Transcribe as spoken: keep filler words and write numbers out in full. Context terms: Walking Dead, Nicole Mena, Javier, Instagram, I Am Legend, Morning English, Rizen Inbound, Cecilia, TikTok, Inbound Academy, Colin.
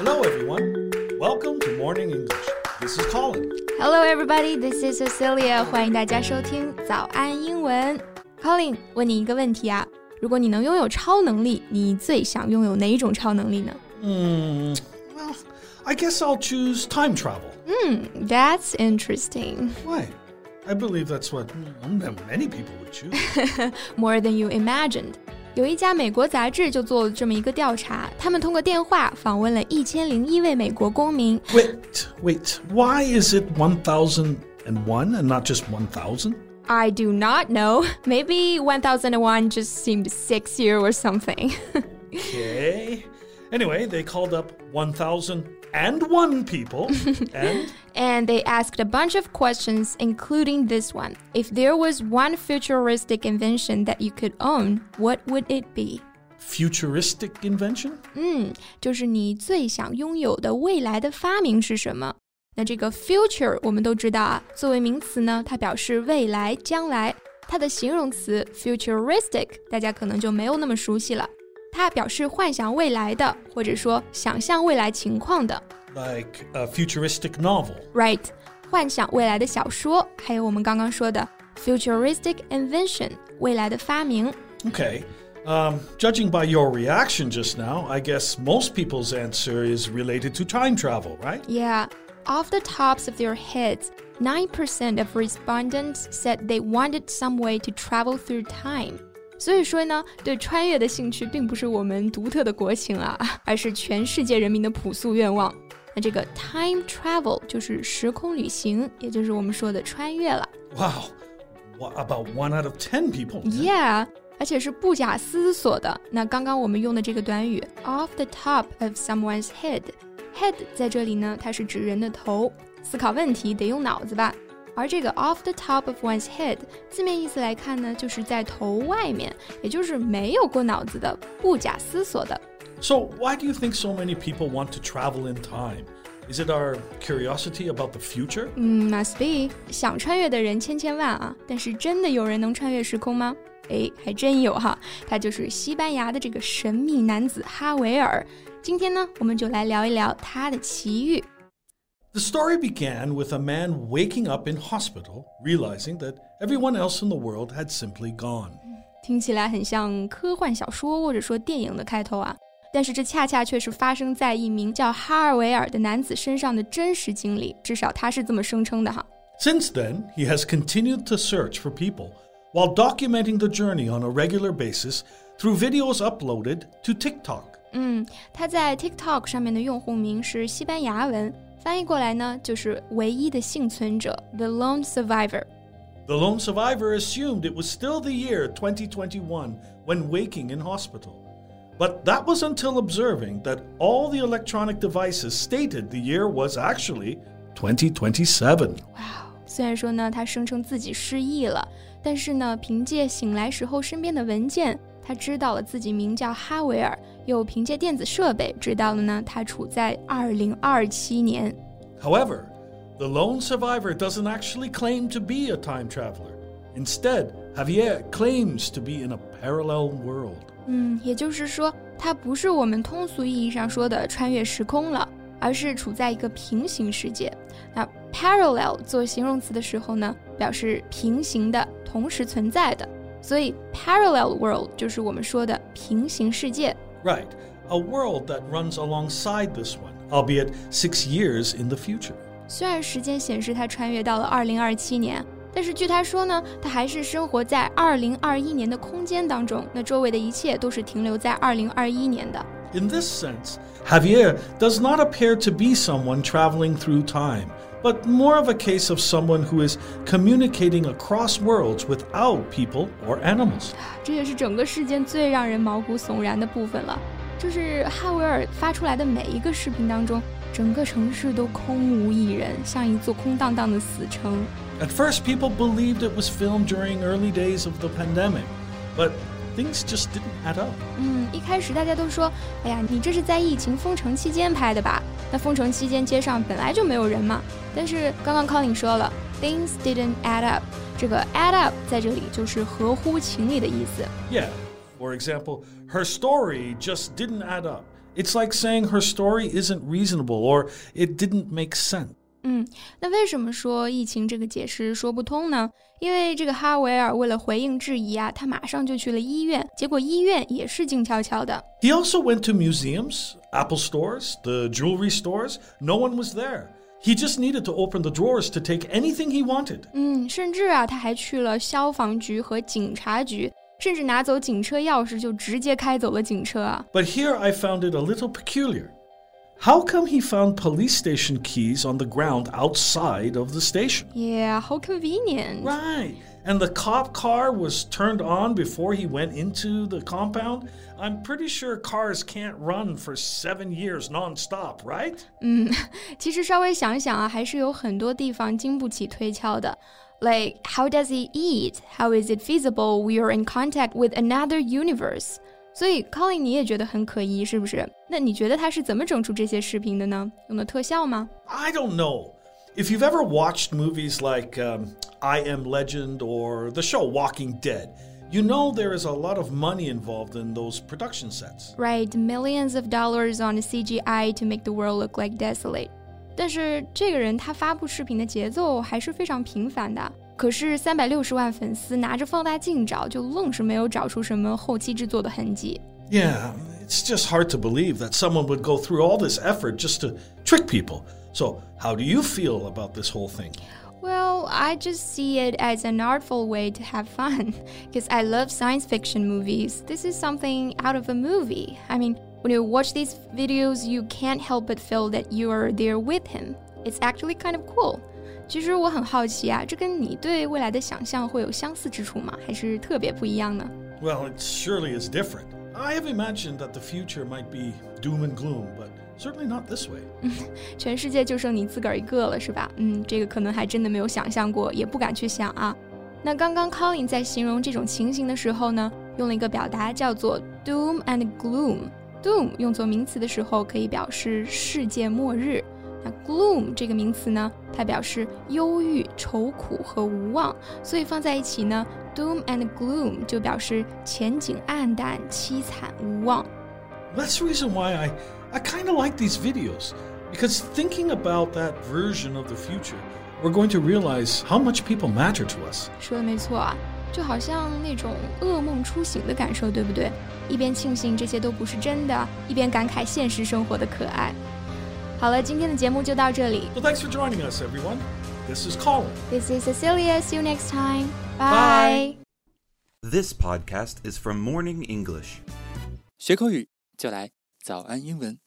Hello everyone, welcome to Morning English. This is Colin. Hello everybody, this is Cecilia. 欢迎大家收听早安英文。Colin, 问你一个问题啊，如果你能拥有超能力，你最想拥有哪一种超能力呢？嗯 well, I guess I'll choose time travel. 嗯 that's interesting. Why? I believe that's what many people would choose. More than you imagined.有一家美国杂志就做了这么一个调查，他们通过电话访问了一千零一位美国公民。Wait, wait, why is it one thousand and one and not just one thousand? I do not know. Maybe one thousand and one just seemed sexier or something. Okay. Anyway, they called up one thousand and one people and and they asked a bunch of questions, including this one. If there was one futuristic invention that you could own, what would it be? Futuristic invention? 嗯，就是你最想拥有的未来的发明是什么？那这个 future 我们都知道啊，作为名词呢，它表示未来、将来。它的形容词 futuristic 大家可能就没有那么熟悉了。它表示幻想未来的，或者说想象未来情况的。Like a futuristic novel. Right. 幻想未来的小说，还有我们刚刚说的 futuristic invention, 未来的发明。Okay. Um, judging by your reaction just now, I guess most people's answer is related to time travel, right? Yeah. Off the tops of their heads, nine percent of respondents said they wanted some way to travel through time.所以说呢，对穿越的兴趣并不是我们独特的国情啊，而是全世界人民的朴素愿望。那这个 time travel 就是时空旅行，也就是我们说的穿越了。Wow, what about one out of ten people? Yeah, 而且是不假思索的。那刚刚我们用的这个短语 off the top of someone's head, head 在这里呢，它是指人的头。思考问题得用脑子吧。而这个 off the top of one's head 字面意思来看呢，就是在头外面，也就是没有过脑子的，不假思索的。So why do you think so many people want to travel in time? Is it our curiosity about the future? Mm, must be. 想穿越的人千千万啊，但是真的有人能穿越时空吗？哎，还真有哈，他就是西班牙的这个神秘男子哈维尔。今天呢，我们就来聊一聊他的奇遇。The story began with a man waking up in hospital, realizing that everyone else in the world had simply gone. 听起来很像科幻小说或者说电影的开头啊，但是这恰恰却是发生在一名叫哈尔维尔的男子身上的真实经历，至少他是这么声称的哈。Since then, he has continued to search for people while documenting the journey on a regular basis through videos uploaded to TikTok. 嗯，他在 TikTok 上面的用户名是西班牙文。翻译过来呢，就是唯一的幸存者 The lone survivor. The lone survivor assumed it was still the year twenty twenty-one when waking in hospital. But that was until observing that all the electronic devices stated the year was actually twenty twenty-seven. Wow, 虽然说呢，他声称自己失忆了，但是呢，凭借醒来时候身边的文件，他知道了自己名叫哈维尔。又凭借电子设备知道了呢，他处在二零二七年。However, the lone survivor doesn't actually claim to be a time traveler. Instead, Javier claims to be in a parallel world. 嗯，也就是说，他不是我们通俗意义上说的穿越时空了，而是处在一个平行世界。那 parallel 做形容词的时候呢，表示平行的、同时存在的，所以 parallel world 就是我们说的平行世界。Right, a world that runs alongside this one, albeit six years in the future. 虽然时间显示他穿越到了二零二七年，但是据他说呢，他还是生活在二零二一年的空间当中，那周围的一切都是停留在二零二一年的。In this sense, Javier does not appear to be someone traveling through time, but more of a case of someone who is communicating across worlds without people or animals. 这也是整个事件最让人毛骨悚然的部分了，就是哈维尔发出来的每一个视频当中，整个城市都空无一人，像一座空荡荡的死城。At first, people believed it was filmed during early days of the pandemic, but things just didn't add up. 嗯，一开始大家都说，哎呀，你这是在疫情封城期间拍的吧？那封城期间街上本来就没有人嘛。但是刚刚 Colin 说了 Things didn't add up. 这个 add up 在这里就是合乎情理的意思。Yeah, for example, her story just didn't add up. It's like saying her story isn't reasonable or it didn't make sense. 嗯，那为什么说疫情这个解释说不通呢？因为这个哈维尔为了回应质疑啊，他马上就去了医院，结果医院也是静悄悄的。He also went to museums, Apple stores, the jewelry stores. No one was there. He just needed to open the drawers to take anything he wanted. 嗯，甚至啊，他还去了消防局和警察局。甚至拿走警车钥匙就直接开走了警车啊。But here I found it a little peculiar. How come he found police station keys on the ground outside of the station? Yeah, how convenient. Right. And the cop car was turned on before he went into the compound. I'm pretty sure cars can't run for seven years non-stop, right? 嗯，其实稍微想想啊，还是有很多地方经不起推敲的。Like, how does he eat? How is it feasible we are in contact with another universe? 所以 Colin 你也觉得很可疑是不是？那你觉得他是怎么整出这些视频的呢？用的特效吗？ I don't know. If you've ever watched movies like um, I Am Legend or the show Walking Dead, you know there is a lot of money involved in those production sets. Right, millions of dollars on C G I to make the world look like desolate.但是这个人他发布视频的节奏还是非常频繁的，可是三百六十万粉丝拿着放大镜找，就愣是没有找出什么后期制作的痕迹。Yeah, it's just hard to believe that someone would go through all this effort just to trick people. So, how do you feel about this whole thing? Well, I just see it as an artful way to have fun, because I love science fiction movies. This is something out of a movie. I mean.When you watch these videos, you can't help but feel that you are there with him. It's actually kind of cool. 其实我很好奇啊，这跟你对未来的想象会有相似之处吗？还是特别不一样呢？ Well, it surely is different. I have imagined that the future might be doom and gloom, but certainly not this way. 全世界就剩你自个儿一个了，是吧？嗯，这个可能还真的没有想象过，也不敢去想啊。那刚刚 Colin 在形容这种情形的时候呢，用了一个表达叫做 doom and gloom.Doom 用作名词的时候可以表示世界末日，那 gloom 这个名词呢，它表示忧郁、愁苦和无望，所以放在一起呢 ，doom and gloom 就表示前景暗淡、凄惨、无望。That's the reason why I I kind of like these videos because thinking about that version of the future, we're going to realize how much people matter to us. 说的没错啊。就好像那种噩梦初醒的感受，对不对？一边庆幸这些都不是真的，一边感慨现实生活的可爱。好了，今天的节目就到这里。Well, thanks for joining us, everyone. This is Colin. This is Cecilia. See you next time. Bye. This podcast is from Morning English. 学口语就来早安英文。